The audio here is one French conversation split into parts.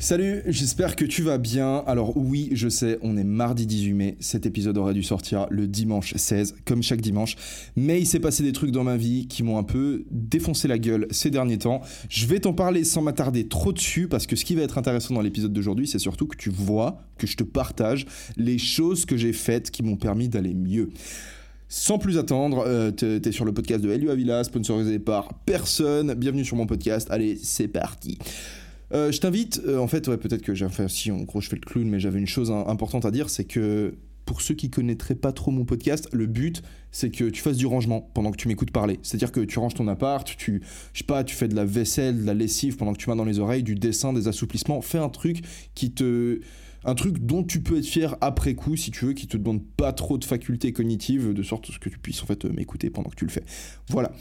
Salut, j'espère que tu vas bien. Alors oui, je sais, on est mardi 18 mai, cet épisode aurait dû sortir le dimanche 16, comme chaque dimanche, mais il s'est passé des trucs dans ma vie qui m'ont un peu défoncé la gueule ces derniers temps. Je vais t'en parler sans m'attarder trop dessus, parce que ce qui va être intéressant dans l'épisode d'aujourd'hui, c'est surtout que tu vois, que je te partage les choses que j'ai faites qui m'ont permis d'aller mieux. Sans plus attendre, t'es sur le podcast de Léo Avila, sponsorisé par personne. Bienvenue sur mon podcast, allez, c'est parti. Je t'invite, peut-être que j'ai... Enfin, si, en gros, je fais le clown, mais j'avais une chose importante à dire, c'est que pour ceux qui connaîtraient pas trop mon podcast, le but, c'est que tu fasses du rangement pendant que tu m'écoutes parler. C'est-à-dire que tu ranges ton appart, tu fais de la vaisselle, de la lessive pendant que tu mets dans les oreilles, du dessin, des assouplissements. Fais un truc un truc dont tu peux être fier après coup, si tu veux, qui te demande pas trop de facultés cognitives, de sorte que tu puisses, m'écouter pendant que tu le fais. Voilà.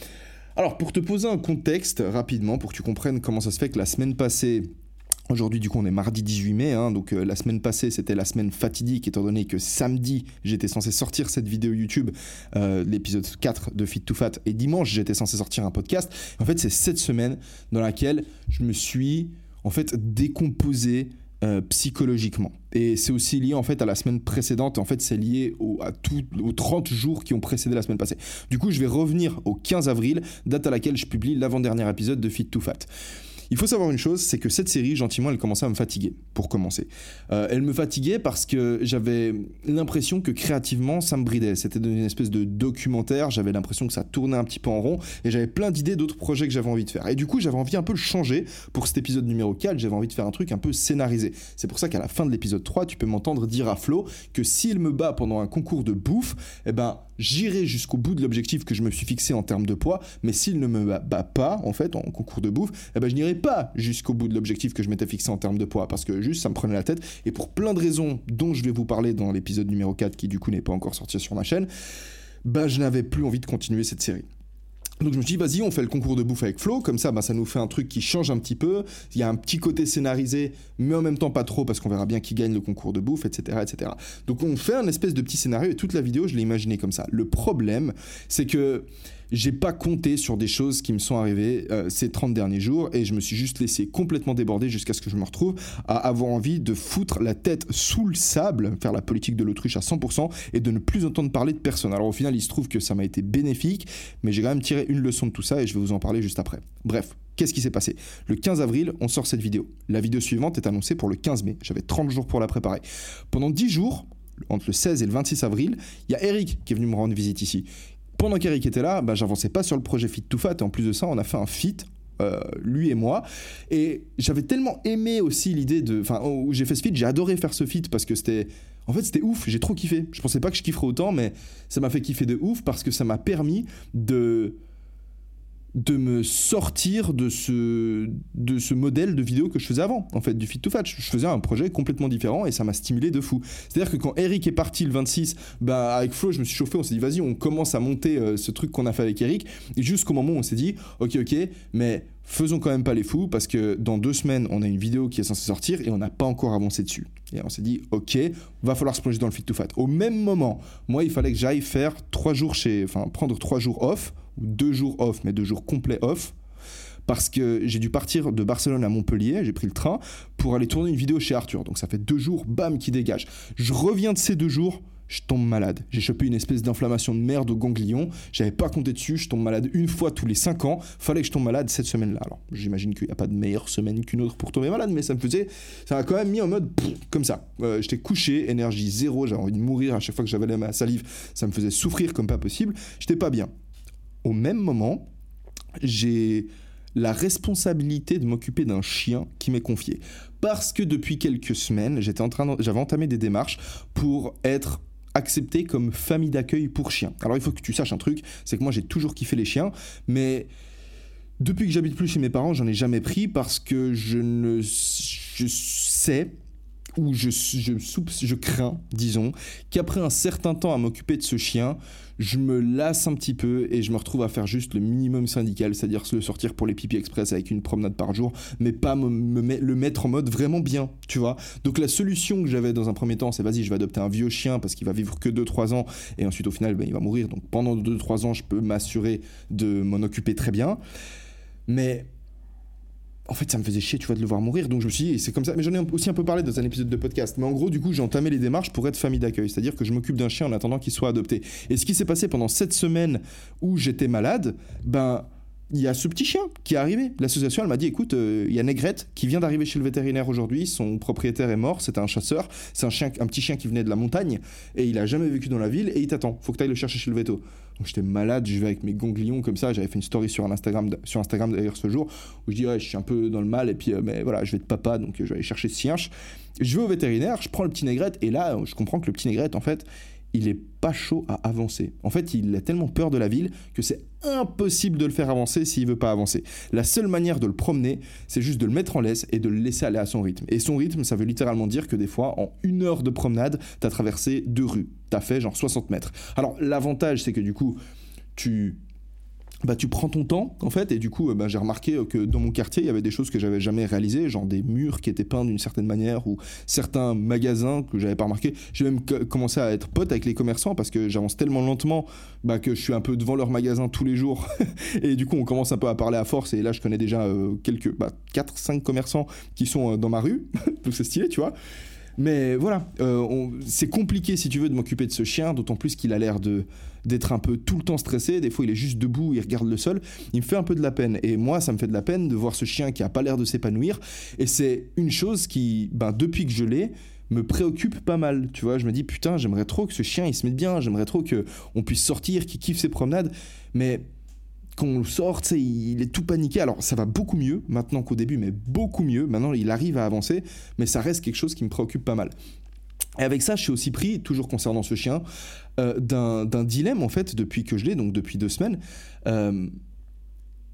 Alors, pour te poser un contexte rapidement, pour que tu comprennes comment ça se fait que la semaine passée, aujourd'hui du coup on est mardi 18 mai, la semaine passée c'était la semaine fatidique, étant donné que samedi j'étais censé sortir cette vidéo YouTube, l'épisode 4 de Fit to Fat, et dimanche j'étais censé sortir un podcast. En fait, c'est cette semaine dans laquelle je me suis décomposé psychologiquement. Et c'est aussi lié à la semaine précédente. En fait, c'est lié aux 30 jours qui ont précédé la semaine passée. Du coup, je vais revenir au 15 avril, date à laquelle je publie l'avant-dernier épisode de Fit to Fat. Il faut savoir une chose, c'est que cette série, gentiment, elle commençait à me fatiguer, pour commencer. Elle me fatiguait parce que j'avais l'impression que créativement, ça me bridait. C'était une espèce de documentaire, j'avais l'impression que ça tournait un petit peu en rond, et j'avais plein d'idées d'autres projets que j'avais envie de faire. Et du coup, j'avais envie un peu de changer. Pour cet épisode numéro 4, j'avais envie de faire un truc un peu scénarisé. C'est pour ça qu'à la fin de l'épisode 3, tu peux m'entendre dire à Flo que s'il me bat pendant un concours de bouffe, j'irai jusqu'au bout de l'objectif que je me suis fixé en termes de poids, mais s'il ne me bat pas, en concours de bouffe, je n'irai pas jusqu'au bout de l'objectif que je m'étais fixé en termes de poids, parce que juste, ça me prenait la tête, et pour plein de raisons dont je vais vous parler dans l'épisode numéro 4, qui du coup n'est pas encore sorti sur ma chaîne, je n'avais plus envie de continuer cette série. Donc je me suis dit, vas-y, on fait le concours de bouffe avec Flo, comme ça, ça nous fait un truc qui change un petit peu, il y a un petit côté scénarisé, mais en même temps pas trop, parce qu'on verra bien qui gagne le concours de bouffe, etc., etc. Donc on fait un espèce de petit scénario, et toute la vidéo, je l'ai imaginé comme ça. Le problème, c'est que j'ai pas compté sur des choses qui me sont arrivées ces 30 derniers jours, et je me suis juste laissé complètement déborder jusqu'à ce que je me retrouve à avoir envie de foutre la tête sous le sable, faire la politique de l'autruche à 100%, et de ne plus entendre parler de personne. Alors au final, il se trouve que ça m'a été bénéfique, mais j'ai quand même tiré une leçon de tout ça et je vais vous en parler juste après. Bref, qu'est-ce qui s'est passé ? Le 15 avril, on sort cette vidéo. La vidéo suivante est annoncée pour le 15 mai. J'avais 30 jours pour la préparer. Pendant 10 jours, entre le 16 et le 26 avril, il y a Eric qui est venu me rendre visite ici. Pendant qu'Eric était là, j'avançais pas sur le projet Fit to Fat. Et en plus de ça, on a fait un fit, lui et moi. Et j'avais tellement aimé aussi l'idée de... où j'ai fait ce fit, j'ai adoré faire ce fit parce que c'était... En fait, c'était ouf, j'ai trop kiffé. Je pensais pas que je kifferais autant, mais ça m'a fait kiffer de ouf parce que ça m'a permis de me sortir de ce modèle de vidéo que je faisais avant, du Fit to Fat. Je faisais un projet complètement différent et ça m'a stimulé de fou. C'est-à-dire que quand Eric est parti le 26, avec Flo, je me suis chauffé, on s'est dit, vas-y, on commence à monter ce truc qu'on a fait avec Eric, et jusqu'au moment où on s'est dit, ok, mais faisons quand même pas les fous, parce que dans 2 semaines, on a une vidéo qui est censée sortir et on n'a pas encore avancé dessus. Et on s'est dit, ok, va falloir se plonger dans le Fit to Fat. Au même moment, moi, il fallait que j'aille faire 3 jours prendre 3 jours off, 2 jours off, mais 2 jours complets off, parce que j'ai dû partir de Barcelone à Montpellier, j'ai pris le train, pour aller tourner une vidéo chez Arthur. Donc ça fait 2 jours, bam, qui dégage. Je reviens de ces 2 jours, je tombe malade. J'ai chopé une espèce d'inflammation de merde au ganglion, j'avais pas compté dessus, je tombe malade une fois tous les 5 ans, fallait que je tombe malade cette semaine-là. Alors j'imagine qu'il n'y a pas de meilleure semaine qu'une autre pour tomber malade, mais ça m'a quand même mis en mode comme ça. J'étais couché, énergie zéro, j'avais envie de mourir à chaque fois que j'avalais ma salive, ça me faisait souffrir comme pas possible, j'étais pas bien. Au même moment, j'ai la responsabilité de m'occuper d'un chien qui m'est confié. Parce que depuis quelques semaines, j'avais entamé des démarches pour être accepté comme famille d'accueil pour chiens. Alors il faut que tu saches un truc, c'est que moi j'ai toujours kiffé les chiens, mais depuis que j'habite plus chez mes parents, j'en ai jamais pris parce que je crains, disons, qu'après un certain temps à m'occuper de ce chien, je me lasse un petit peu et je me retrouve à faire juste le minimum syndical, c'est-à-dire se le sortir pour les pipis express avec une promenade par jour, mais pas le mettre en mode vraiment bien, tu vois. Donc la solution que j'avais dans un premier temps, c'est vas-y, je vais adopter un vieux chien parce qu'il va vivre que 2-3 ans et ensuite au final, ben, il va mourir. Donc pendant 2-3 ans, je peux m'assurer de m'en occuper très bien. Mais en fait, ça me faisait chier, tu vois, de le voir mourir. Donc je me suis dit, c'est comme ça. Mais j'en ai aussi un peu parlé dans un épisode de podcast. Mais en gros, du coup, j'ai entamé les démarches pour être famille d'accueil. C'est-à-dire que je m'occupe d'un chien en attendant qu'il soit adopté. Et ce qui s'est passé pendant 7 semaines où j'étais malade, ben, il y a ce petit chien qui est arrivé. L'association, elle m'a dit, écoute, il y a Négrette qui vient d'arriver chez le vétérinaire aujourd'hui. Son propriétaire est mort. C'était un chasseur. C'est un petit chien qui venait de la montagne. Et il a jamais vécu dans la ville. Et il t'attend. Faut que tu ailles le chercher chez le véto. Donc j'étais malade, je vais avec mes ganglions comme ça, j'avais fait une story sur Instagram d'ailleurs ce jour, où je dis ouais je suis un peu dans le mal et puis mais voilà je vais de papa donc je vais aller chercher ce chien. Je vais au vétérinaire, je prends le petit Négrette et là je comprends que le petit Négrette en fait il est pas chaud à avancer. En fait il a tellement peur de la ville que c'est impossible de le faire avancer s'il veut pas avancer. La seule manière de le promener c'est juste de le mettre en laisse et de le laisser aller à son rythme. Et son rythme ça veut littéralement dire que des fois en 1 heure de promenade t'as traversé 2 rues. T'as fait genre 60 mètres. Alors l'avantage c'est que du coup tu prends ton temps en fait et du coup j'ai remarqué que dans mon quartier il y avait des choses que j'avais jamais réalisées, genre des murs qui étaient peints d'une certaine manière ou certains magasins que j'avais pas remarqué. J'ai même commencé à être pote avec les commerçants parce que j'avance tellement lentement que je suis un peu devant leur magasin tous les jours et du coup on commence un peu à parler à force et là je connais déjà 4-5 commerçants qui sont dans ma rue donc c'est stylé tu vois. Mais voilà, c'est compliqué si tu veux de m'occuper de ce chien, d'autant plus qu'il a l'air d'être un peu tout le temps stressé. Des fois il est juste debout, il regarde le sol, il me fait un peu de la peine. Et moi ça me fait de la peine de voir ce chien qui a pas l'air de s'épanouir. Et c'est une chose qui, depuis que je l'ai, me préoccupe pas mal. Tu vois, je me dis putain j'aimerais trop que ce chien il se mette bien, j'aimerais trop qu'on puisse sortir, qu'il kiffe ses promenades. Mais quand on le sort, il est tout paniqué. Alors, ça va beaucoup mieux maintenant qu'au début, mais beaucoup mieux. Maintenant, il arrive à avancer, mais ça reste quelque chose qui me préoccupe pas mal. Et avec ça, je suis aussi pris, toujours concernant ce chien, d'un dilemme, en fait, depuis que je l'ai, donc depuis 2 semaines.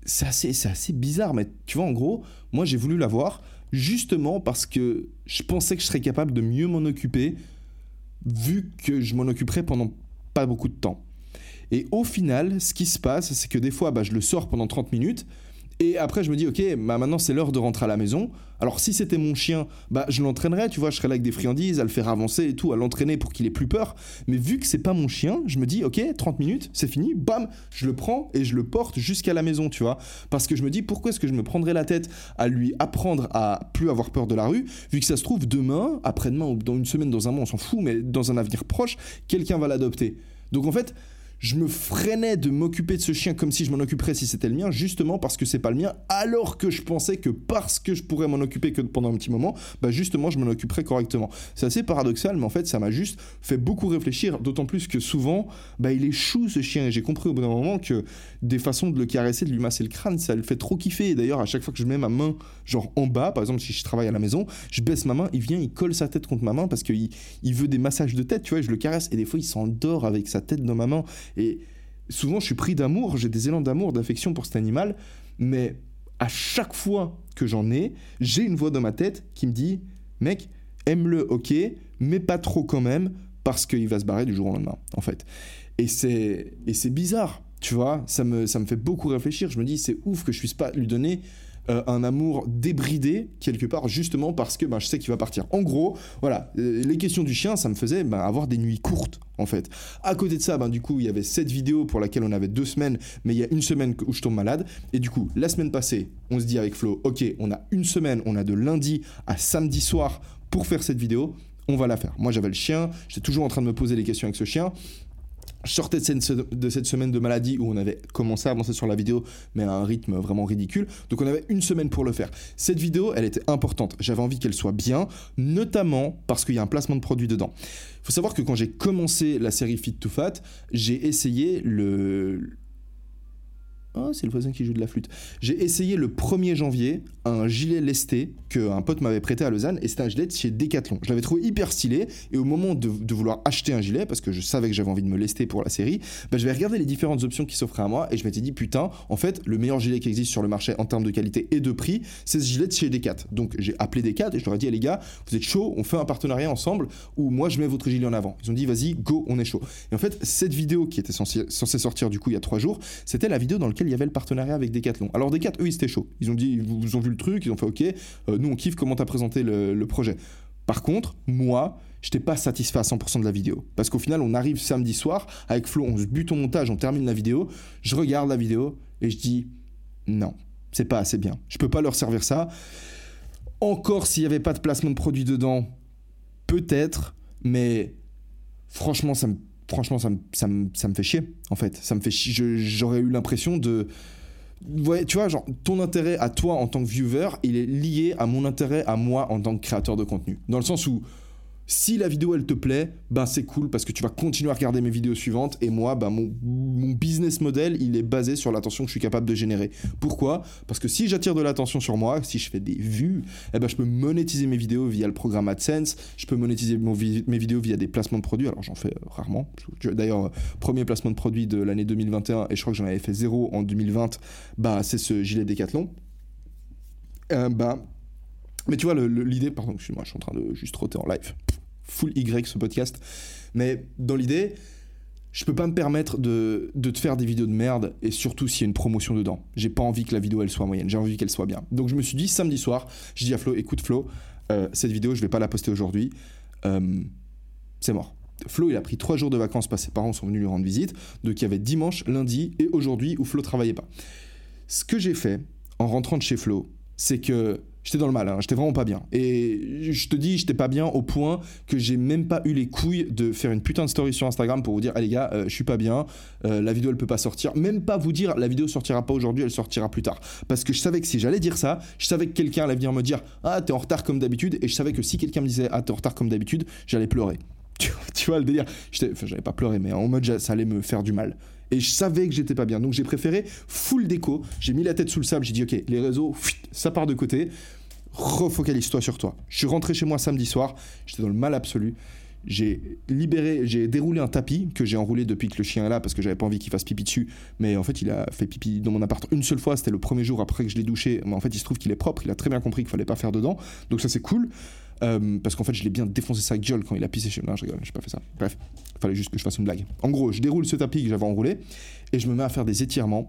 C'est assez bizarre, mais tu vois, en gros, moi, j'ai voulu l'avoir justement parce que je pensais que je serais capable de mieux m'en occuper, vu que je m'en occuperais pendant pas beaucoup de temps. Et au final, ce qui se passe, c'est que des fois, je le sors pendant 30 minutes et après, je me dis, ok, maintenant, c'est l'heure de rentrer à la maison. Alors, si c'était mon chien, je l'entraînerais, tu vois, je serais là avec des friandises, à le faire avancer et tout, à l'entraîner pour qu'il ait plus peur. Mais vu que c'est pas mon chien, je me dis, ok, 30 minutes, c'est fini, bam, je le prends et je le porte jusqu'à la maison, tu vois. Parce que je me dis, pourquoi est-ce que je me prendrais la tête à lui apprendre à plus avoir peur de la rue, vu que ça se trouve demain, après-demain ou dans 1 semaine, dans 1 mois, on s'en fout, mais dans un avenir proche, quelqu'un va l'adopter. Donc, en fait, je me freinais de m'occuper de ce chien comme si je m'en occuperais si c'était le mien, justement parce que c'est pas le mien, alors que je pensais que parce que je pourrais m'en occuper que pendant un petit moment, justement je m'en occuperais correctement. C'est assez paradoxal, mais en fait ça m'a juste fait beaucoup réfléchir, d'autant plus que souvent il échoue ce chien, et j'ai compris au bout d'un moment que des façons de le caresser, de lui masser le crâne, ça le fait trop kiffer. Et d'ailleurs à chaque fois que je mets ma main genre en bas, par exemple si je travaille à la maison, je baisse ma main, il vient, il colle sa tête contre ma main parce qu'il veut des massages de tête, tu vois, je le caresse et des fois il s'endort avec sa tête dans ma main. Et souvent je suis pris d'amour, j'ai des élans d'amour, d'affection pour cet animal, mais à chaque fois que j'en ai, j'ai une voix dans ma tête qui me dit « Mec, aime-le, ok, mais pas trop quand même, parce qu'il va se barrer du jour au lendemain, en fait. » Et c'est bizarre, tu vois, ça me fait beaucoup réfléchir, je me dis « C'est ouf que je puisse pas lui donner un amour débridé quelque part, justement parce que je sais qu'il va partir. » En gros, voilà, les questions du chien, ça me faisait avoir des nuits courtes, en fait. À côté de ça, du coup, il y avait cette vidéo pour laquelle on avait 2 semaines, mais il y a 1 semaine où je tombe malade. Et du coup, la semaine passée, on se dit avec Flo, ok, on a 1 semaine, on a de lundi à samedi soir pour faire cette vidéo, on va la faire. Moi, j'avais le chien, j'étais toujours en train de me poser les questions avec ce chien. Je sortais de cette semaine de maladie où on avait commencé à avancer sur la vidéo, mais à un rythme vraiment ridicule. Donc on avait 1 semaine pour le faire. Cette vidéo, elle était importante. J'avais envie qu'elle soit bien, notamment parce qu'il y a un placement de produit dedans. Il faut savoir que quand j'ai commencé la série Fit to Fat, j'ai essayé le... Oh, c'est le voisin qui joue de la flûte. J'ai essayé le 1er janvier un gilet lesté qu'un pote m'avait prêté à Lausanne, et c'était un gilet de chez Decathlon. Je l'avais trouvé hyper stylé, et au moment de vouloir acheter un gilet, parce que je savais que j'avais envie de me lester pour la série, bah, je vais regarder les différentes options qui s'offraient à moi, et je m'étais dit, putain, en fait, le meilleur gilet qui existe sur le marché en termes de qualité et de prix, c'est ce gilet de chez Decathlon. Donc j'ai appelé Decathlon et je leur ai dit, les gars, vous êtes chaud, on fait un partenariat ensemble où moi je mets votre gilet en avant. Ils ont dit, vas-y, go, on est chaud. Et en fait, cette vidéo qui était censée sortir du coup il y a 3 jours, c'était la vidéo dans laquelle il y avait le partenariat avec Decathlon. Alors Decathlon, eux, ils étaient chauds. Ils ont dit, ils ont vu le truc, ils ont fait, ok, nous on kiffe comment t'as présenté le projet. Par contre, moi, j'étais pas satisfait à 100% de la vidéo. Parce qu'au final, on arrive samedi soir, avec Flo, on se bute au montage, on termine la vidéo, je regarde la vidéo et je dis, non, c'est pas assez bien. Je peux pas leur servir ça. Encore s'il n'y avait pas de placement de produit dedans, peut-être, mais franchement, ça me fait chier, en fait. Ça me fait chier. J'aurais eu l'impression de... Ouais, tu vois, genre, ton intérêt à toi en tant que viewer, il est lié à mon intérêt à moi en tant que créateur de contenu. Dans le sens où, si la vidéo elle te plaît, ben c'est cool parce que tu vas continuer à regarder mes vidéos suivantes, et moi, ben mon business model, il est basé sur l'attention que je suis capable de générer. Pourquoi ? Parce que si j'attire de l'attention sur moi, si je fais des vues, eh ben je peux monétiser mes vidéos via le programme AdSense, je peux monétiser mes vidéos via des placements de produits. Alors j'en fais rarement. D'ailleurs, premier placement de produit de l'année 2021, et je crois que j'en avais fait 0 en 2020, ben c'est ce gilet Decathlon. Mais tu vois, l'idée, pardon, excuse-moi, je suis en train de juste trotter en live, full Y ce podcast, mais dans l'idée, je peux pas me permettre de te faire des vidéos de merde, et surtout s'il y a une promotion dedans. J'ai pas envie que la vidéo elle soit moyenne, j'ai envie qu'elle soit bien. Donc je me suis dit, samedi soir, je dis à Flo, écoute Flo, cette vidéo je vais pas la poster aujourd'hui, c'est mort. Flo, il a pris 3 jours de vacances parce que ses parents sont venus lui rendre visite, donc il y avait dimanche, lundi et aujourd'hui où Flo travaillait pas. Ce que j'ai fait en rentrant de chez Flo, c'est que j'étais dans le mal, hein, j'étais vraiment pas bien. Et je te dis, j'étais pas bien au point que j'ai même pas eu les couilles de faire une putain de story sur Instagram pour vous dire, ah les gars, je suis pas bien, la vidéo elle peut pas sortir. Même pas vous dire, la vidéo sortira pas aujourd'hui, elle sortira plus tard. Parce que je savais que si j'allais dire ça, je savais que quelqu'un allait venir me dire, ah t'es en retard comme d'habitude. Et je savais que si quelqu'un me disait, ah t'es en retard comme d'habitude, j'allais pleurer. Tu vois le délire. Enfin, j'allais pas pleurer, mais en mode ça allait me faire du mal. Et je savais que j'étais pas bien, donc j'ai préféré full déco, j'ai mis la tête sous le sable, j'ai dit ok, les réseaux, ça part de côté, refocalise-toi sur toi. Je suis rentré chez moi samedi soir, j'étais dans le mal absolu, j'ai déroulé un tapis que j'ai enroulé depuis que le chien est là parce que j'avais pas envie qu'il fasse pipi dessus, mais en fait il a fait pipi dans mon appart une seule fois, c'était le premier jour après que je l'ai douché, mais en fait il se trouve qu'il est propre, il a très bien compris qu'il fallait pas faire dedans, donc ça c'est cool. Parce qu'en fait je l'ai bien défoncé sa gueule quand il a pissé chez moi. Non, je rigole, j'ai pas fait ça. Bref, il fallait juste que je fasse une blague. En gros, je déroule ce tapis que j'avais enroulé et je me mets à faire des étirements,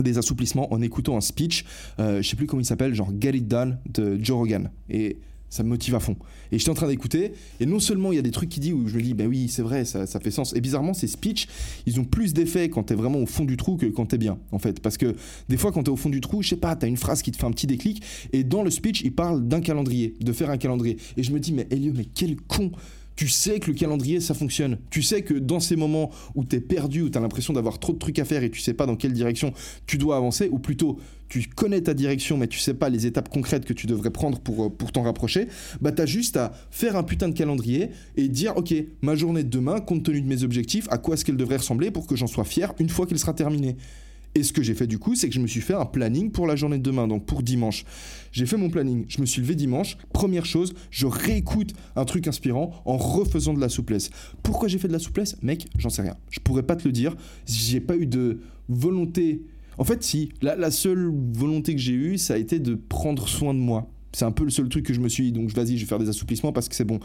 des assouplissements en écoutant un speech, je sais plus comment il s'appelle, genre Get It Done de Joe Rogan. Et ça me motive à fond. Et j'étais en train d'écouter, et non seulement il y a des trucs qu'il dit où je me dis, bah oui, c'est vrai, ça fait sens. Et bizarrement, ces speeches, ils ont plus d'effet quand t'es vraiment au fond du trou que quand t'es bien, en fait. Parce que des fois, quand t'es au fond du trou, je sais pas, t'as une phrase qui te fait un petit déclic, et dans le speech, il parle d'un calendrier, de faire un calendrier. Et je me dis, mais Elio, mais quel con! Tu sais que le calendrier, ça fonctionne. Tu sais que dans ces moments où t'es perdu, où t'as l'impression d'avoir trop de trucs à faire et tu sais pas dans quelle direction tu dois avancer, ou plutôt tu connais ta direction mais tu sais pas les étapes concrètes que tu devrais prendre pour t'en rapprocher, bah t'as juste à faire un putain de calendrier et dire ok, ma journée de demain, compte tenu de mes objectifs, à quoi est-ce qu'elle devrait ressembler pour que j'en sois fier une fois qu'elle sera terminée. Et ce que j'ai fait du coup, c'est que je me suis fait un planning pour la journée de demain, donc pour dimanche. J'ai fait mon planning, je me suis levé dimanche, première chose, je réécoute un truc inspirant en refaisant de la souplesse. Pourquoi j'ai fait de la souplesse ? Mec, j'en sais rien. Je pourrais pas te le dire, j'ai pas eu de volonté. En fait, si, la seule volonté que j'ai eue, ça a été de prendre soin de moi. C'est un peu le seul truc que je me suis dit, donc vas-y, je vais faire des assouplissements parce que c'est bon.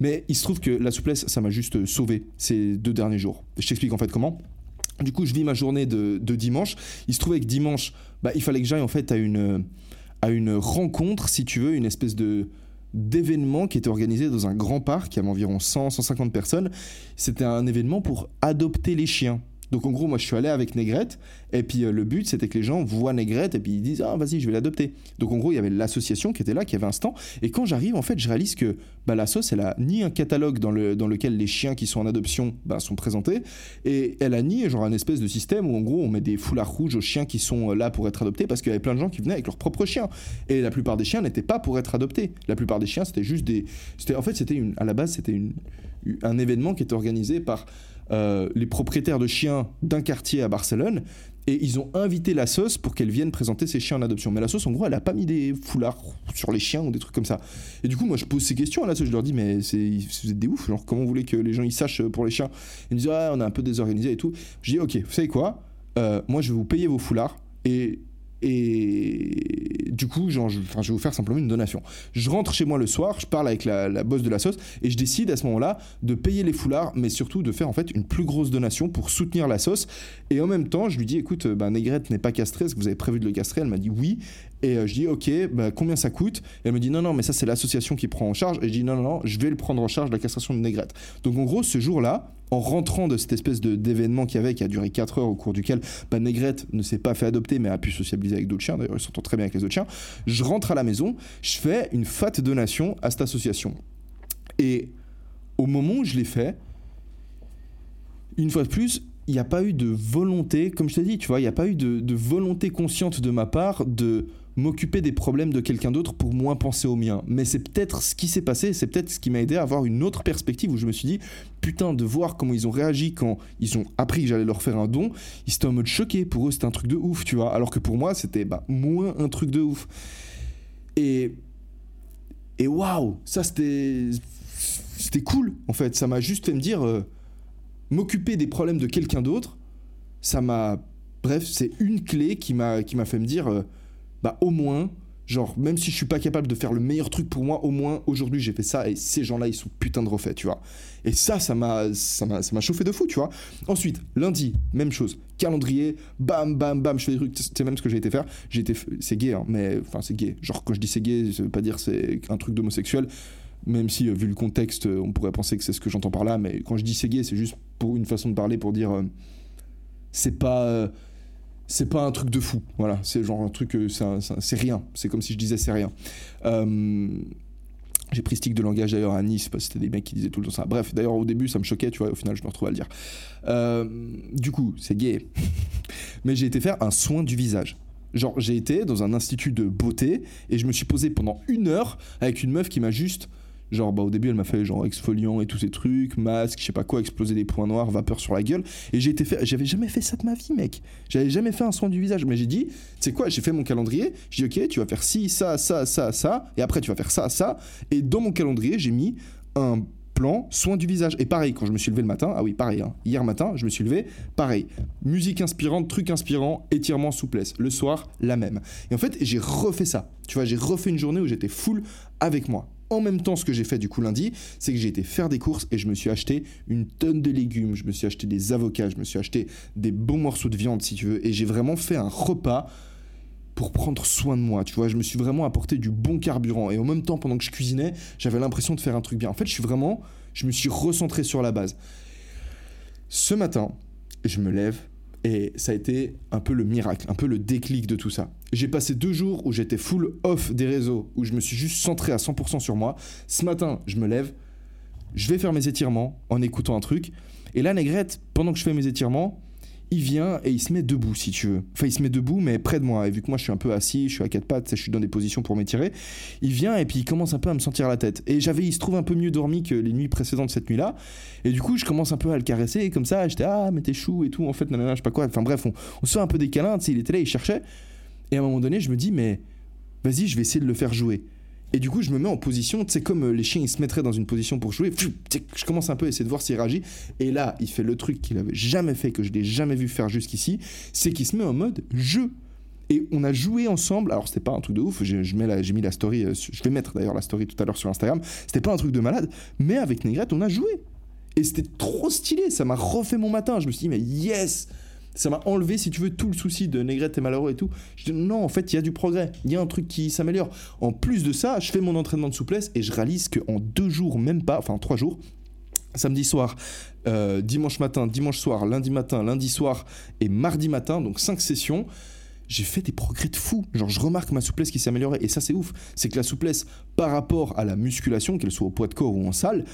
Mais il se trouve que la souplesse, ça m'a juste sauvé ces 2 derniers jours. Je t'explique en fait comment. Du coup, je vis ma journée de dimanche. Il se trouvait que dimanche, bah, il fallait que j'aille en fait à une rencontre, si tu veux, une espèce d'événement qui était organisé dans un grand parc. Il y avait environ 100-150 personnes. C'était un événement pour adopter les chiens. Donc en gros, moi je suis allé avec Négrette, et puis le but c'était que les gens voient Négrette et puis ils disent « Ah vas-y, je vais l'adopter ». Donc en gros, il y avait l'association qui était là, qui avait un stand, et quand j'arrive, en fait, je réalise que bah, la sauce, elle a ni un catalogue dans lequel les chiens qui sont en adoption bah, sont présentés, et elle a ni genre un espèce de système où en gros on met des foulards rouges aux chiens qui sont là pour être adoptés, parce qu'il y avait plein de gens qui venaient avec leurs propres chiens, et la plupart des chiens n'étaient pas pour être adoptés. La plupart des chiens, c'était juste des... à la base, c'était un événement qui était organisé par... les propriétaires de chiens d'un quartier à Barcelone Et ils ont invité la sauce pour qu'elle vienne présenter ses chiens en adoption. Mais la sauce, en gros, elle a pas mis des foulards sur les chiens ou des trucs comme ça. Et du coup, moi, je pose ces questions à la sauce. Je leur dis, mais vous êtes des ouf. Genre, comment vous voulez que les gens ils sachent pour les chiens ? Ils me disent, ah, on est un peu désorganisé et tout. Je dis, ok, vous savez quoi ? Moi, je vais vous payer vos foulards et du coup, je vais vous faire simplement une donation. Je rentre chez moi le soir, je parle avec la boss de la sauce et je décide à ce moment-là de payer les foulards, mais surtout de faire en fait une plus grosse donation pour soutenir la sauce. Et en même temps, je lui dis, écoute, Négrette n'est pas castrée, est-ce que vous avez prévu de le castrer ? Elle m'a dit oui. Et je dis, ok, combien ça coûte ? Et elle me dit, non, mais ça c'est l'association qui prend en charge. Et je dis, non, je vais le prendre en charge, la castration de Négrette. Donc en gros, ce jour-là, en rentrant de cette espèce d'événement qui a duré 4 heures, au cours duquel Négrette ne s'est pas fait adopter, mais a pu sociabiliser avec d'autres chiens, d'ailleurs ils s'entendent très bien avec les autres chiens, je rentre à la maison, je fais une fat donation à cette association. Et au moment où je l'ai fait, une fois de plus, il n'y a pas eu de volonté, comme je t'ai dit, tu vois, il n'y a pas eu de volonté consciente de ma part de m'occuper des problèmes de quelqu'un d'autre pour moins penser aux miens. Mais c'est peut-être ce qui s'est passé, c'est peut-être ce qui m'a aidé à avoir une autre perspective où je me suis dit, putain, de voir comment ils ont réagi quand ils ont appris que j'allais leur faire un don, ils étaient en mode choqués, pour eux c'était un truc de ouf, tu vois, alors que pour moi c'était moins un truc de ouf. Et waouh, ça c'était cool en fait, ça m'a juste fait me dire, m'occuper des problèmes de quelqu'un d'autre, bref, c'est une clé qui m'a fait me dire... au moins, genre, même si je suis pas capable de faire le meilleur truc pour moi, au moins aujourd'hui j'ai fait ça et ces gens-là ils sont putain de refaits, tu vois. Et ça m'a chauffé de fou, tu vois. Ensuite, lundi, même chose, calendrier, bam, je fais des trucs, tu sais même ce que j'ai été faire. C'est gay, hein, mais enfin c'est gay. Genre quand je dis c'est gay, ça veut pas dire c'est un truc d'homosexuel, même si vu le contexte, on pourrait penser que c'est ce que j'entends par là, mais quand je dis c'est gay, c'est juste pour une façon de parler pour dire c'est pas un truc de fou, voilà, c'est genre un truc, c'est rien, c'est comme si je disais c'est rien. J'ai pris ce tic de langage d'ailleurs à Nice, parce que c'était des mecs qui disaient tout le temps ça. Bref, d'ailleurs au début ça me choquait, tu vois, et au final je me retrouve à le dire. Du coup, c'est gay. Mais j'ai été faire un soin du visage. Genre j'ai été dans un institut de beauté, et je me suis posé pendant 1 heure avec une meuf qui m'a juste... Genre, au début, elle m'a fait genre exfoliant et tous ces trucs, masque, je sais pas quoi, exploser des points noirs, vapeur sur la gueule. Et j'avais jamais fait ça de ma vie, mec. J'avais jamais fait un soin du visage. Mais j'ai dit, tu sais quoi, j'ai fait mon calendrier. J'ai dit, ok, tu vas faire ci, ça. Et après, tu vas faire ça. Et dans mon calendrier, j'ai mis un plan soin du visage. Et pareil, quand je me suis levé le matin, ah oui, pareil, hein, hier matin, je me suis levé, pareil. Musique inspirante, truc inspirant, étirement, souplesse. Le soir, la même. Et en fait, j'ai refait ça. Tu vois, j'ai refait une journée où j'étais full avec moi. En même temps, ce que j'ai fait du coup lundi, c'est que j'ai été faire des courses et je me suis acheté une tonne de légumes, je me suis acheté des avocats, je me suis acheté des bons morceaux de viande si tu veux, et j'ai vraiment fait un repas pour prendre soin de moi, tu vois, je me suis vraiment apporté du bon carburant et en même temps pendant que je cuisinais, j'avais l'impression de faire un truc bien. En fait, je me suis recentré sur la base. Ce matin, je me lève et ça a été un peu le miracle, un peu le déclic de tout ça. J'ai passé 2 jours où j'étais full off des réseaux, où je me suis juste centré à 100% sur moi. Ce matin, je me lève, je vais faire mes étirements en écoutant un truc. Et là, Négrette, pendant que je fais mes étirements, il vient et il se met debout, si tu veux. Enfin, il se met debout, mais près de moi. Et vu que moi, je suis un peu assis, je suis à 4 pattes, je suis dans des positions pour m'étirer. Il vient et puis il commence un peu à me sentir la tête. Et il se trouve un peu mieux dormi que les nuits précédentes cette nuit-là. Et du coup, je commence un peu à le caresser. Et comme ça, j'étais, ah, mais t'es chou et tout. En fait, nanana, je sais pas quoi. Enfin bref, on se fait un peu des câlins. Tu sais, il était là, il cherchait. Et à un moment donné, je me dis, mais vas-y, je vais essayer de le faire jouer. Et du coup, je me mets en position, tu sais, comme les chiens, ils se mettraient dans une position pour jouer. Je commence un peu à essayer de voir s'il réagit. Et là, il fait le truc qu'il n'avait jamais fait, que je n'ai jamais vu faire jusqu'ici, c'est qu'il se met en mode jeu. Et on a joué ensemble. Alors, c'était pas un truc de ouf. J'ai mis la story. Je vais mettre d'ailleurs la story tout à l'heure sur Instagram. C'était pas un truc de malade. Mais avec Négrette, on a joué. Et c'était trop stylé. Ça m'a refait mon matin. Je me suis dit, mais yes! Ça m'a enlevé, si tu veux, tout le souci de Négrette et malheureux et tout. Je dis non, en fait, il y a du progrès. Il y a un truc qui s'améliore. En plus de ça, je fais mon entraînement de souplesse et je réalise qu'en 2 jours, même pas, enfin 3 jours, samedi soir, dimanche matin, dimanche soir, lundi matin, lundi soir et mardi matin, donc 5 sessions, j'ai fait des progrès de fou. Genre, je remarque ma souplesse qui s'est améliorée. Et ça, c'est ouf. C'est que la souplesse, par rapport à la musculation, qu'elle soit au poids de corps ou en salle,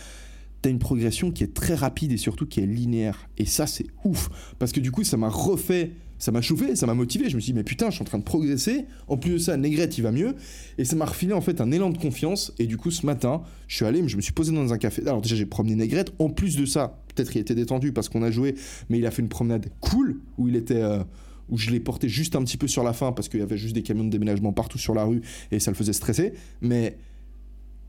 t'as une progression qui est très rapide et surtout qui est linéaire. Et ça, c'est ouf. Parce que du coup, ça m'a chauffé, ça m'a motivé. Je me suis dit, mais putain, je suis en train de progresser. En plus de ça, Négrette, il va mieux. Et ça m'a refilé en fait un élan de confiance. Et du coup, ce matin, je me suis posé dans un café. Alors déjà, j'ai promené Négrette. En plus de ça, peut-être il était détendu parce qu'on a joué, mais il a fait une promenade cool où il était... où je l'ai porté juste un petit peu sur la fin parce qu'il y avait juste des camions de déménagement partout sur la rue et ça le faisait stresser. Mais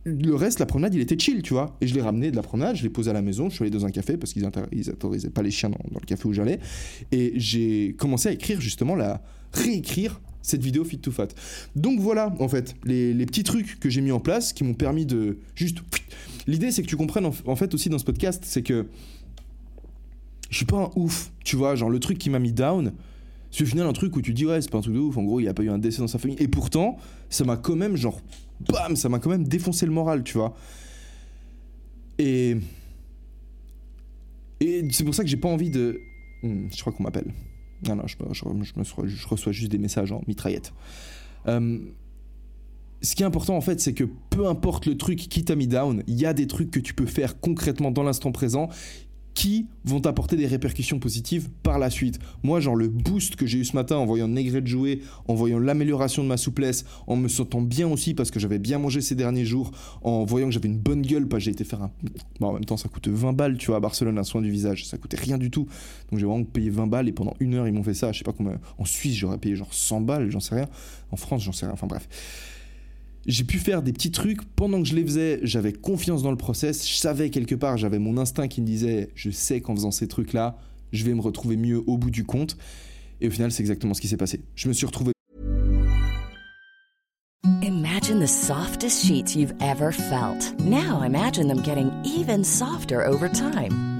le reste, la promenade, il était chill, tu vois. Et je l'ai ramené de la promenade, je l'ai posé à la maison, je suis allé dans un café parce qu'ils n'autorisaient pas les chiens dans le café où j'allais. Et j'ai commencé à écrire justement, réécrire cette vidéo Fit to Fat. Donc voilà, en fait, les petits trucs que j'ai mis en place qui m'ont permis de juste... L'idée, c'est que tu comprennes en fait aussi dans ce podcast, c'est que je suis pas un ouf, tu vois, genre le truc qui m'a mis down... C'est au final un truc où tu dis ouais c'est pas un truc de ouf, en gros il n'y a pas eu un décès dans sa famille et pourtant ça m'a quand même genre bam, ça m'a quand même défoncé le moral, tu vois. Et c'est pour ça que j'ai pas envie de... je crois qu'on m'appelle. Non, je reçois juste des messages en mitraillette. Ce qui est important en fait, c'est que peu importe le truc qui t'a mis down, il y a des trucs que tu peux faire concrètement dans l'instant présent qui vont t'apporter des répercussions positives par la suite. Moi, genre le boost que j'ai eu ce matin en voyant Négrette jouer, en voyant l'amélioration de ma souplesse, en me sentant bien aussi parce que j'avais bien mangé ces derniers jours, en voyant que j'avais une bonne gueule, j'ai été faire un... Bon, en même temps, ça coûte 20 balles, tu vois, à Barcelone, un soin du visage, ça coûtait rien du tout. Donc j'ai vraiment payé 20 balles et pendant une heure, ils m'ont fait ça. Je sais pas combien... En Suisse, j'aurais payé genre 100 balles, j'en sais rien. En France, j'en sais rien, enfin bref. J'ai pu faire des petits trucs, pendant que je les faisais, j'avais confiance dans le process, je savais quelque part, j'avais mon instinct qui me disait, je sais qu'en faisant ces trucs-là, je vais me retrouver mieux au bout du compte. Et au final, c'est exactement ce qui s'est passé. Je me suis retrouvé... Imagine the softest sheets you've ever felt. Now imagine them getting even softer over time.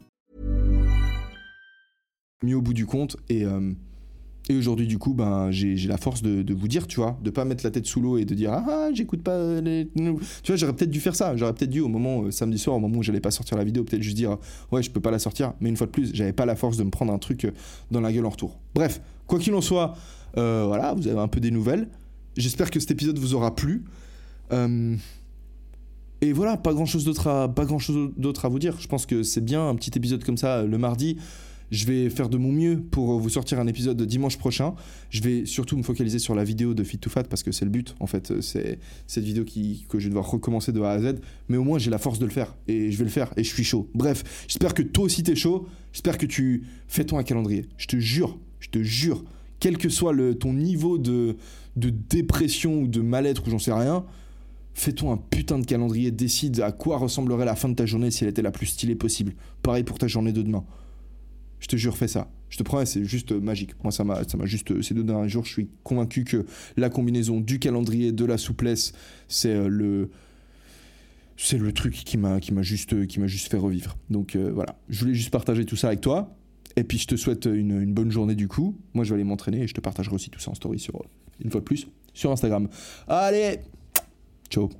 Mis au bout du compte et aujourd'hui du coup ben, j'ai la force de vous dire, tu vois, de pas mettre la tête sous l'eau et de dire ah j'écoute pas les... Tu vois, j'aurais peut-être dû faire ça, j'aurais peut-être dû au moment samedi soir, au moment où j'allais pas sortir la vidéo, peut-être juste dire ouais je peux pas la sortir, mais une fois de plus j'avais pas la force de me prendre un truc dans la gueule en retour. Bref, quoi qu'il en soit, voilà, vous avez un peu des nouvelles, j'espère que cet épisode vous aura plu. Et voilà, pas grand chose d'autre à vous dire. Je pense que c'est bien un petit épisode comme ça le mardi. Je vais faire de mon mieux pour vous sortir un épisode dimanche prochain. Je vais surtout me focaliser sur la vidéo de Fit to Fat parce que c'est le but. En fait, c'est cette vidéo que je vais devoir recommencer de A à Z. Mais au moins, j'ai la force de le faire et je vais le faire et je suis chaud. Bref, j'espère que toi aussi t'es chaud. J'espère que tu fais-toi un calendrier. Je te jure, quel que soit ton niveau de dépression ou de mal-être ou j'en sais rien, fais-toi un putain de calendrier. Décide à quoi ressemblerait la fin de ta journée si elle était la plus stylée possible. Pareil pour ta journée de demain. Je te jure, fais ça. Je te promets, c'est juste magique. Moi, ça m'a juste... Ces 2 derniers jours, je suis convaincu que la combinaison du calendrier, de la souplesse, c'est le truc qui m'a juste fait revivre. Donc voilà, je voulais juste partager tout ça avec toi. Et puis, je te souhaite une bonne journée du coup. Moi, je vais aller m'entraîner et je te partagerai aussi tout ça en story, une fois de plus, sur Instagram. Allez, ciao.